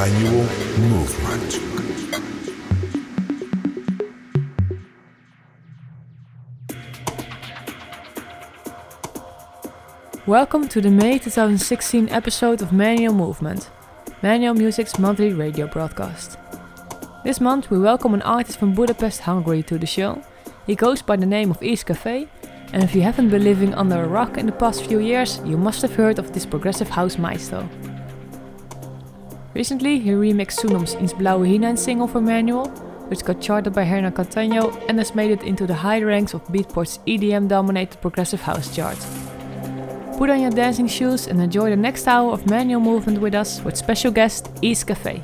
Manual Movement. Welcome to the May 2016 episode of Manual Movement, Manual Music's monthly radio broadcast. This month we welcome an artist from Budapest, Hungary to the show. He goes by the name of East Cafe, and if you haven't been living under a rock in the past few years, you must have heard of this progressive house maestro. Recently he remixed Sunom's Ins Blaue Hinein single for Manual, which got charted by Hernan Cattaneo and has made it into the high ranks of Beatport's EDM-dominated progressive house chart. Put on your dancing shoes and enjoy the next hour of Manual Movement with us with special guest East Cafe.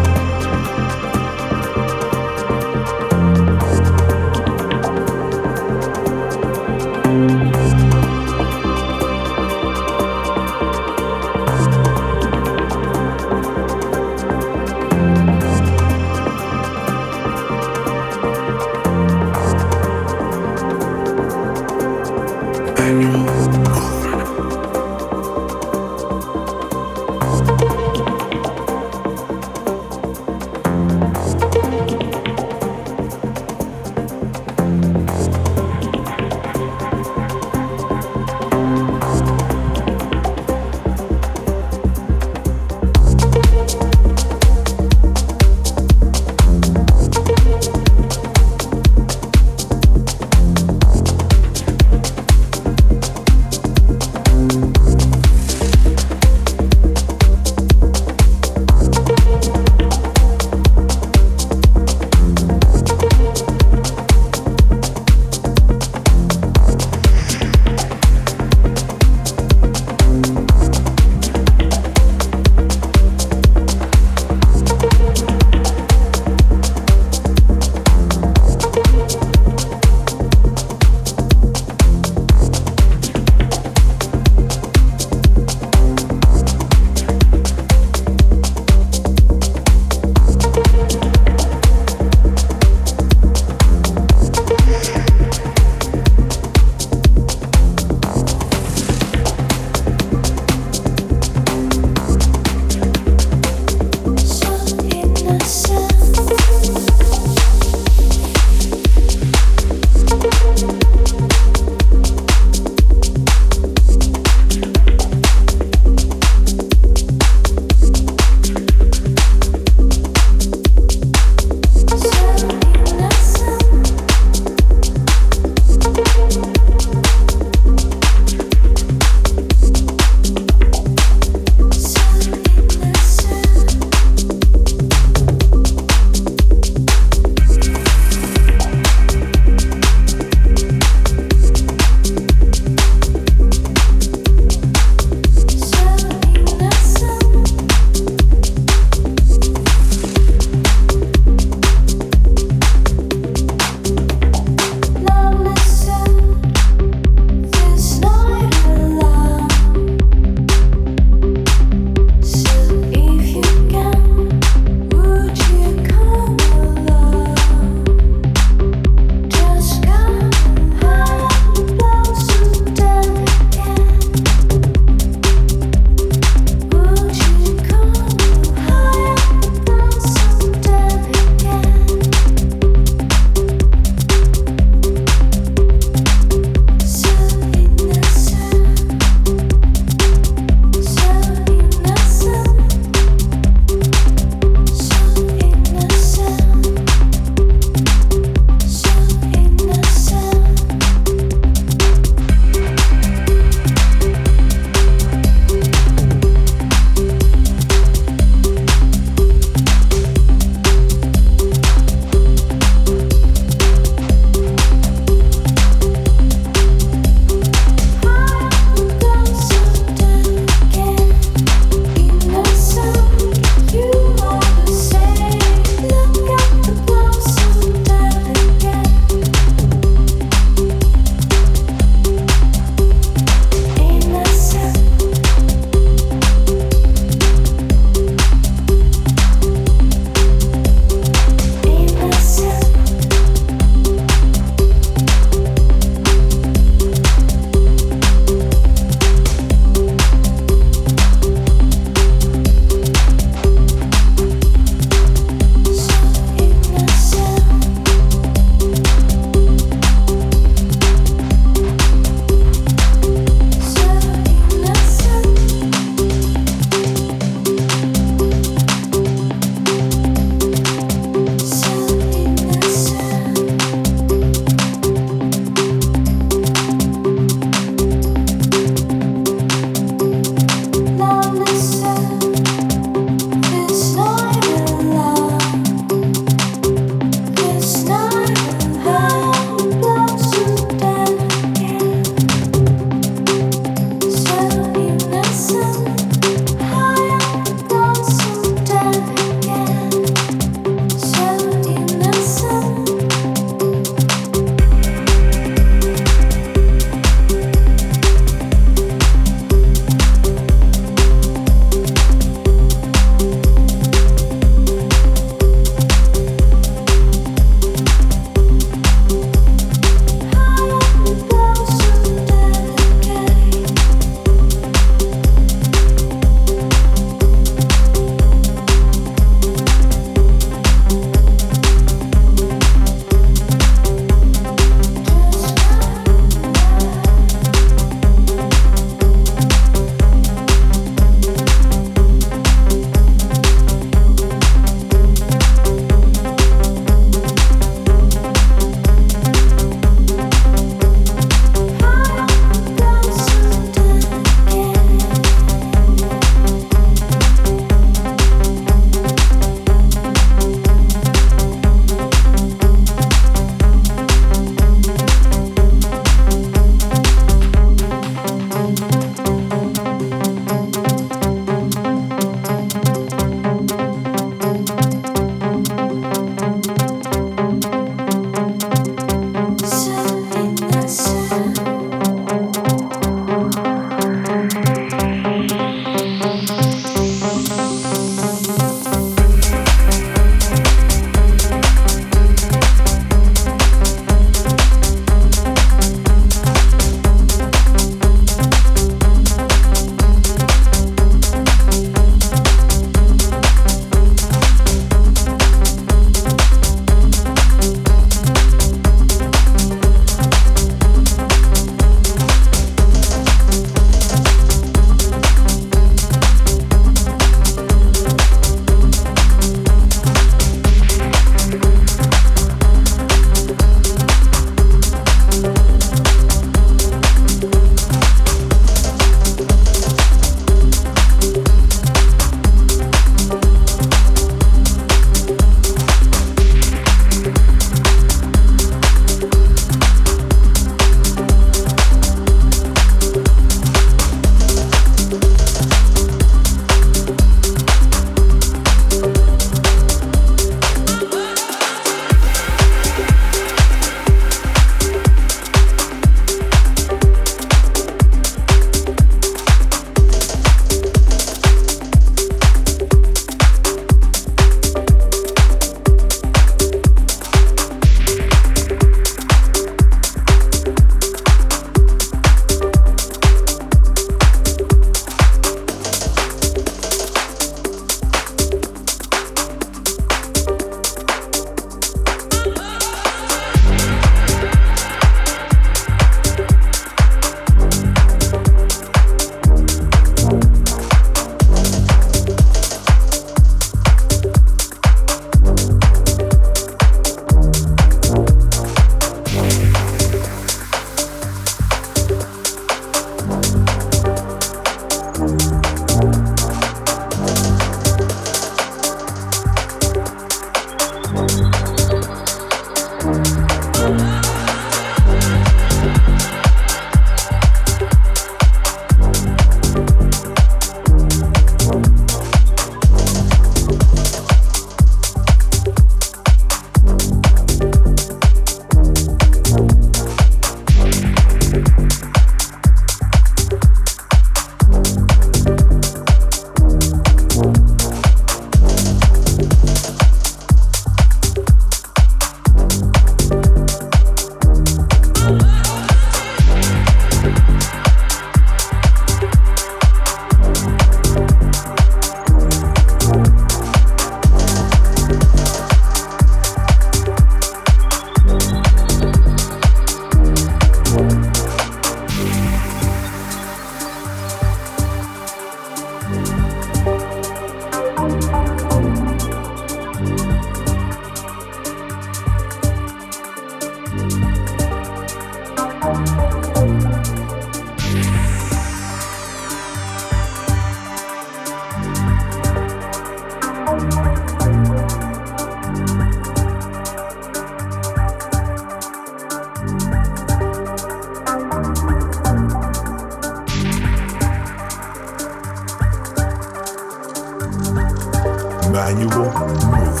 Manual Movement.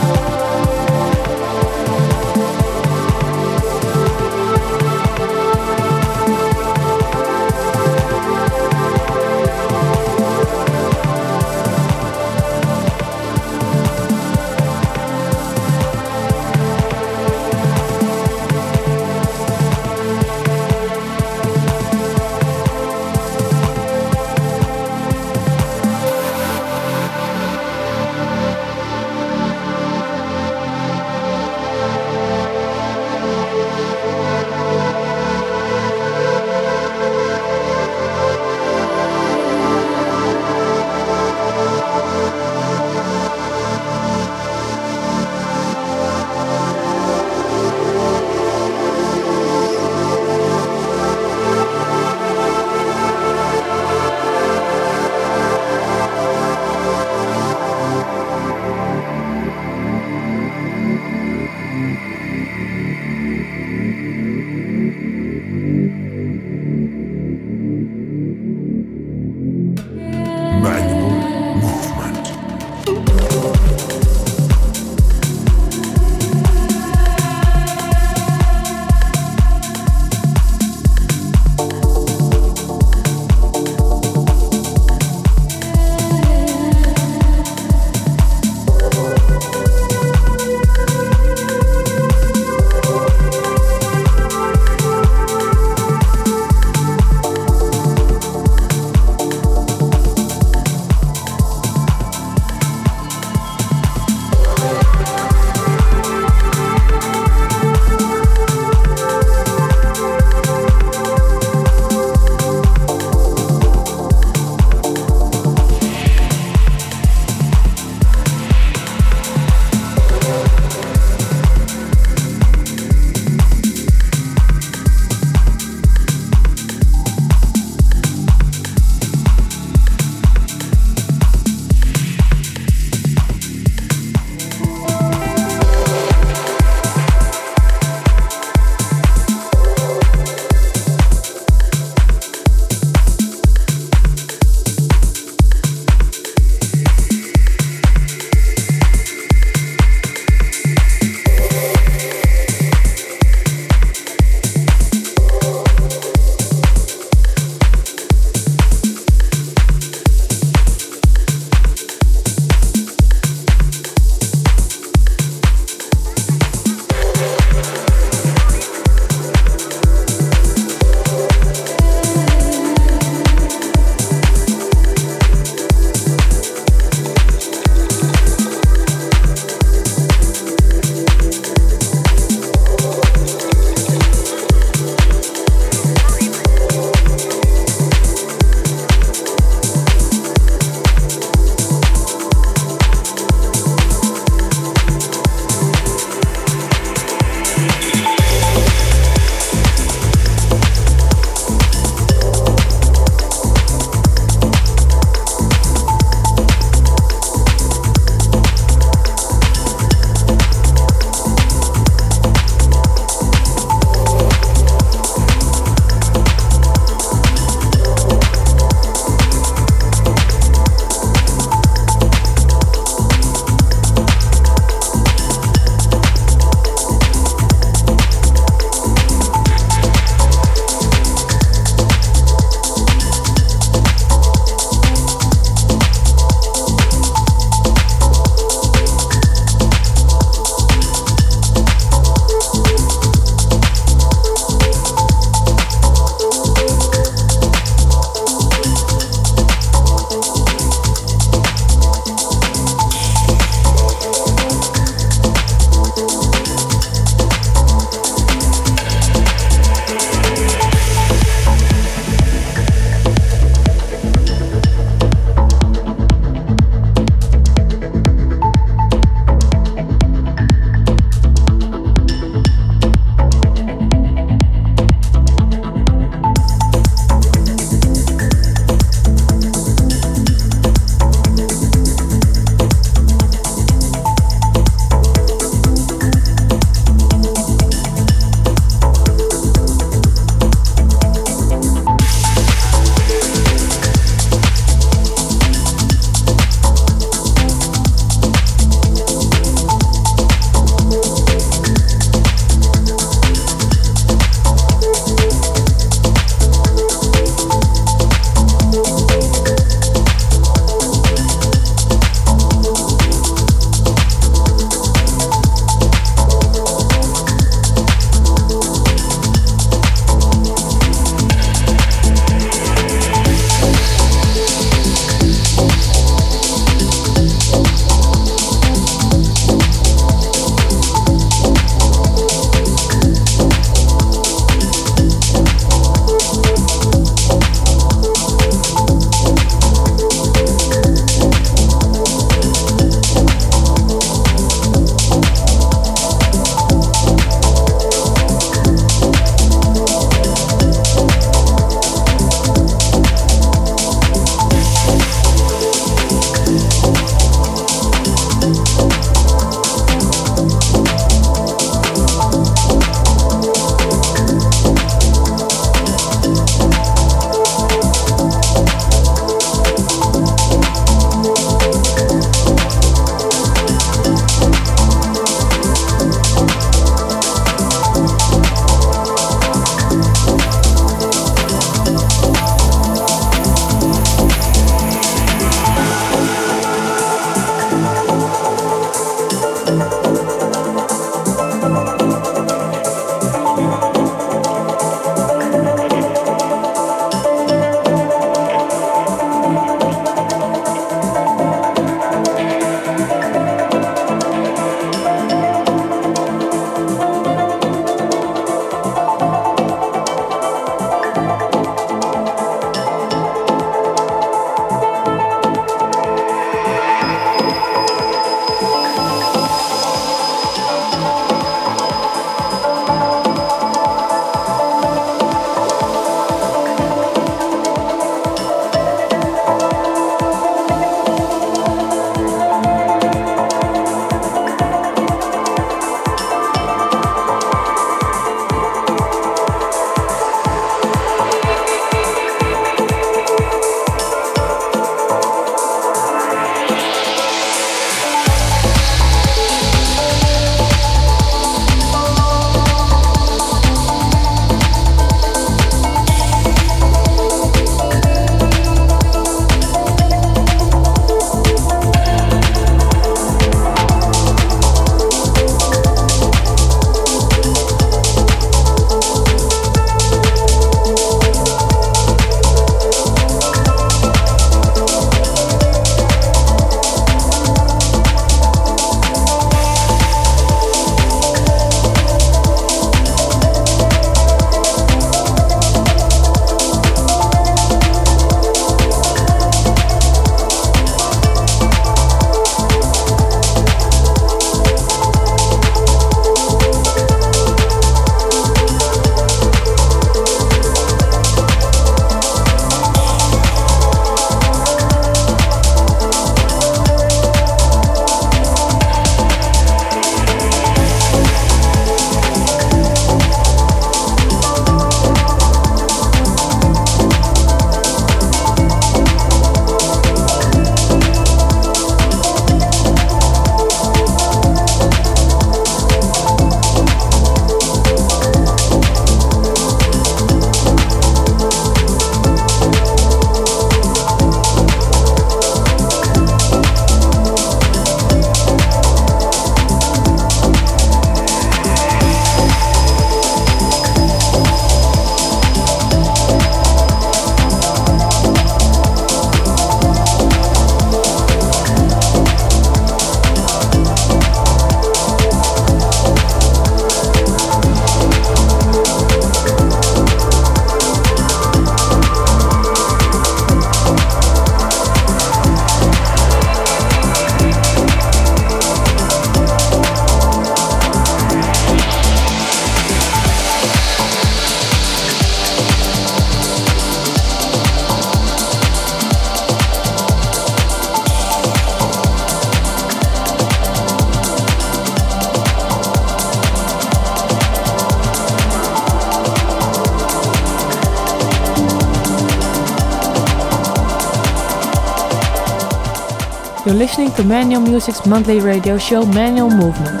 You're listening to Manual Music's monthly radio show Manual Movement.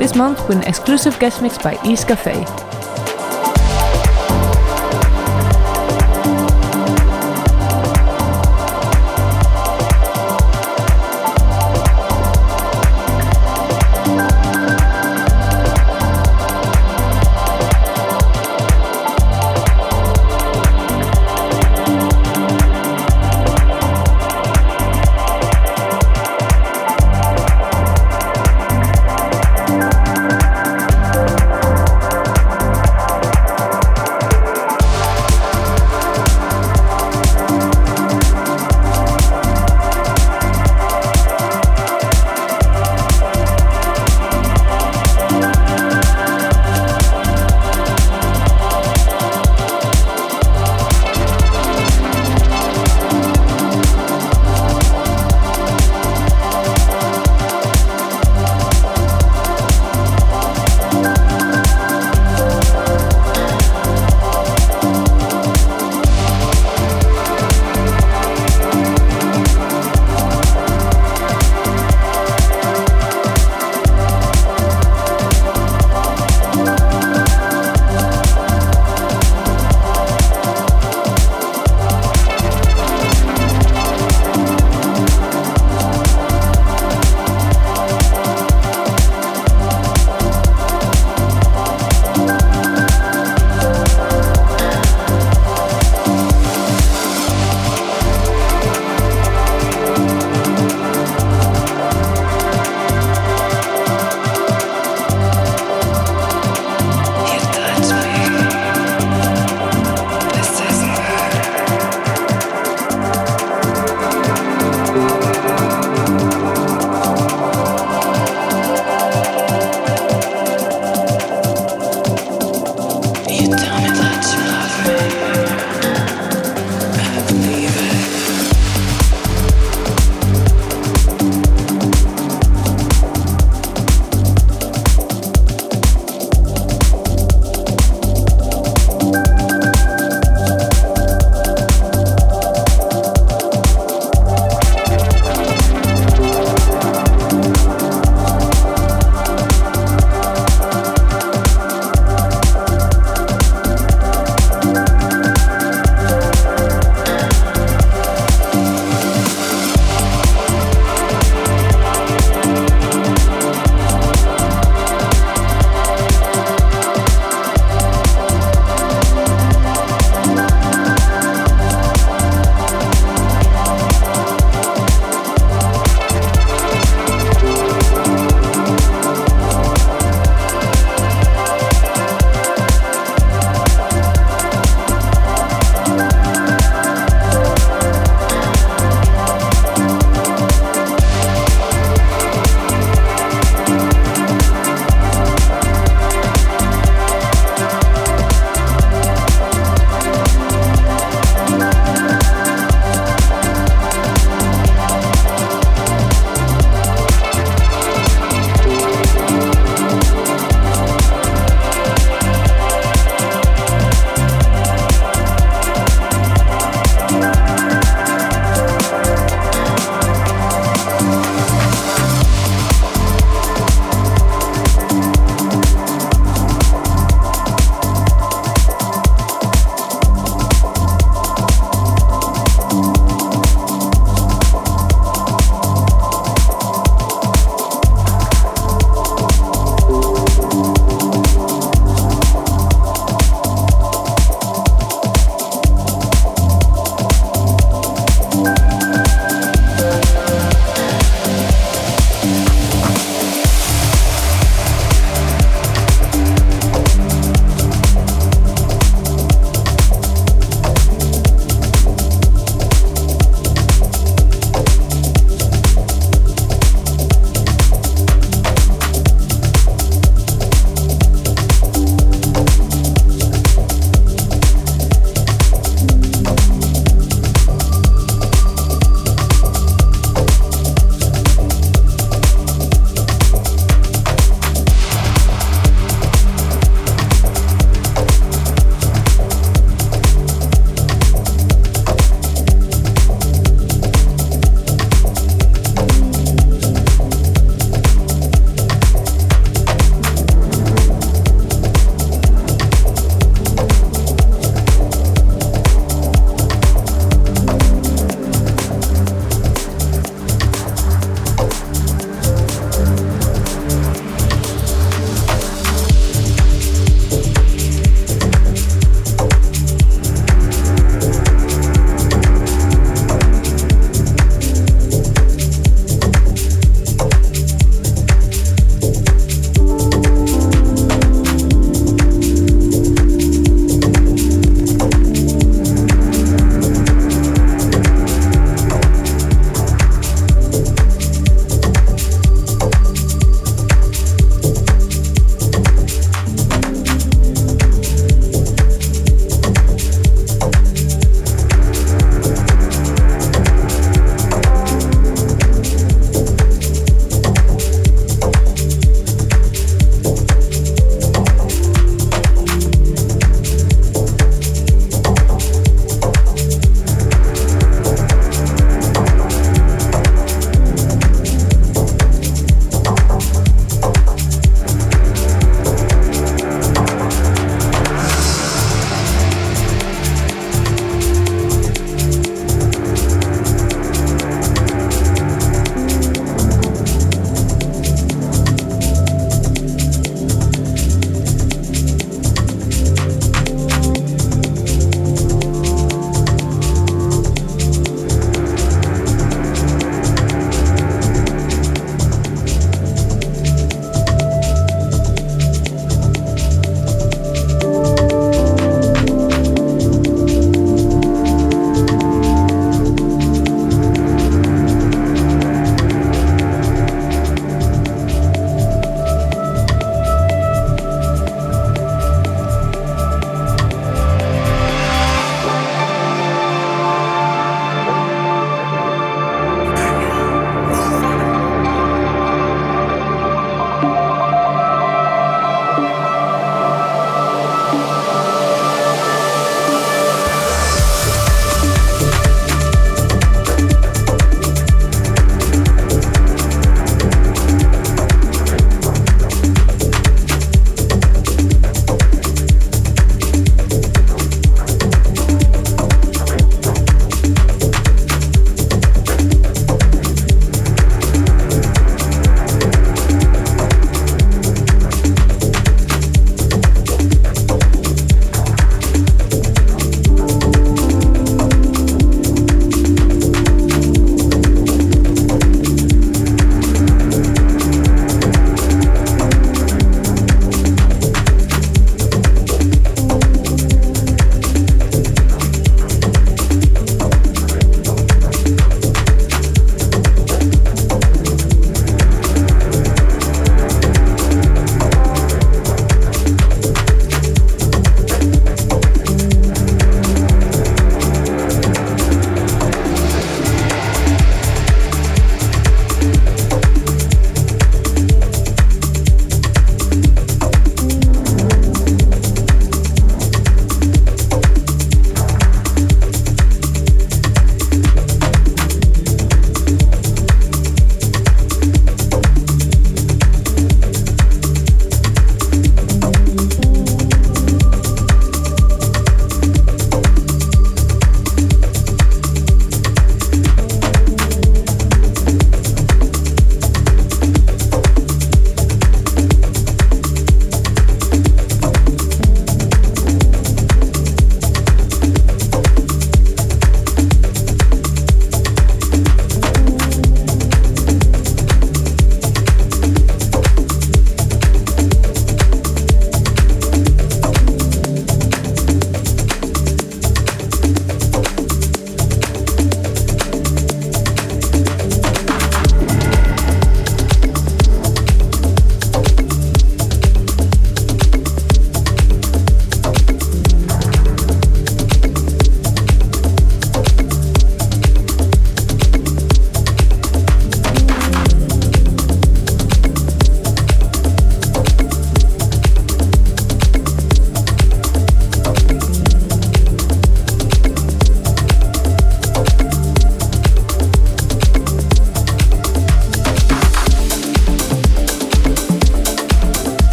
This month with an exclusive guest mix by East Cafe.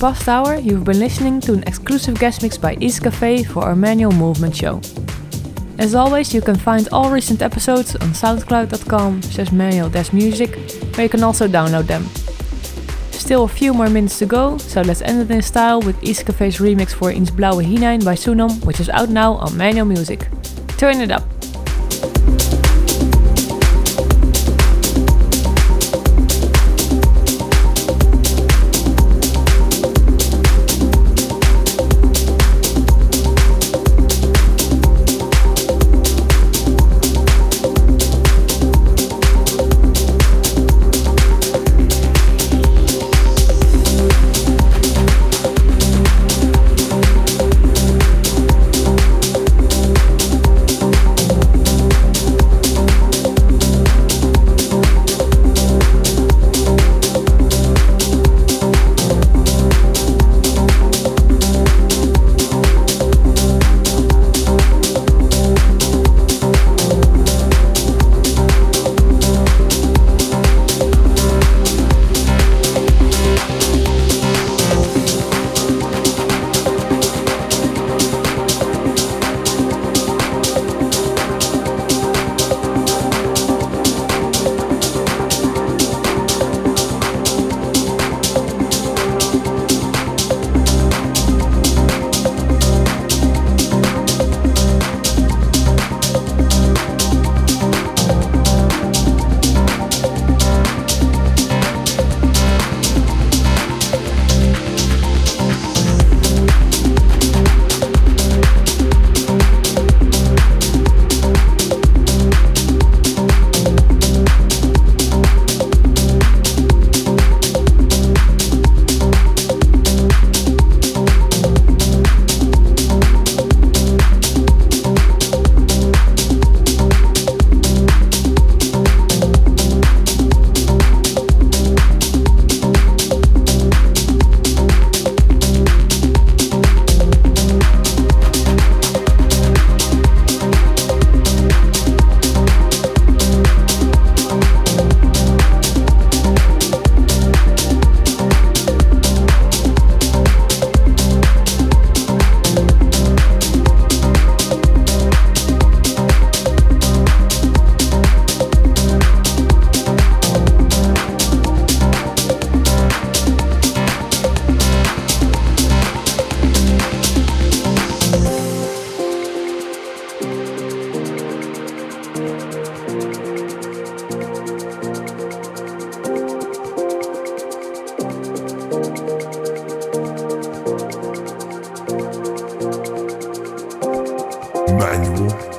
past hour, you've been listening to an exclusive guest mix by East Cafe for our Manual Movement show. As always, you can find all recent episodes on soundcloud.com/manual-music, where you can also download them. Still a few more minutes to go, so let's end it in style with East Cafe's remix for Ins Blaue Hinein by Sunom, which is out now on Manual Music. Turn it up! Manual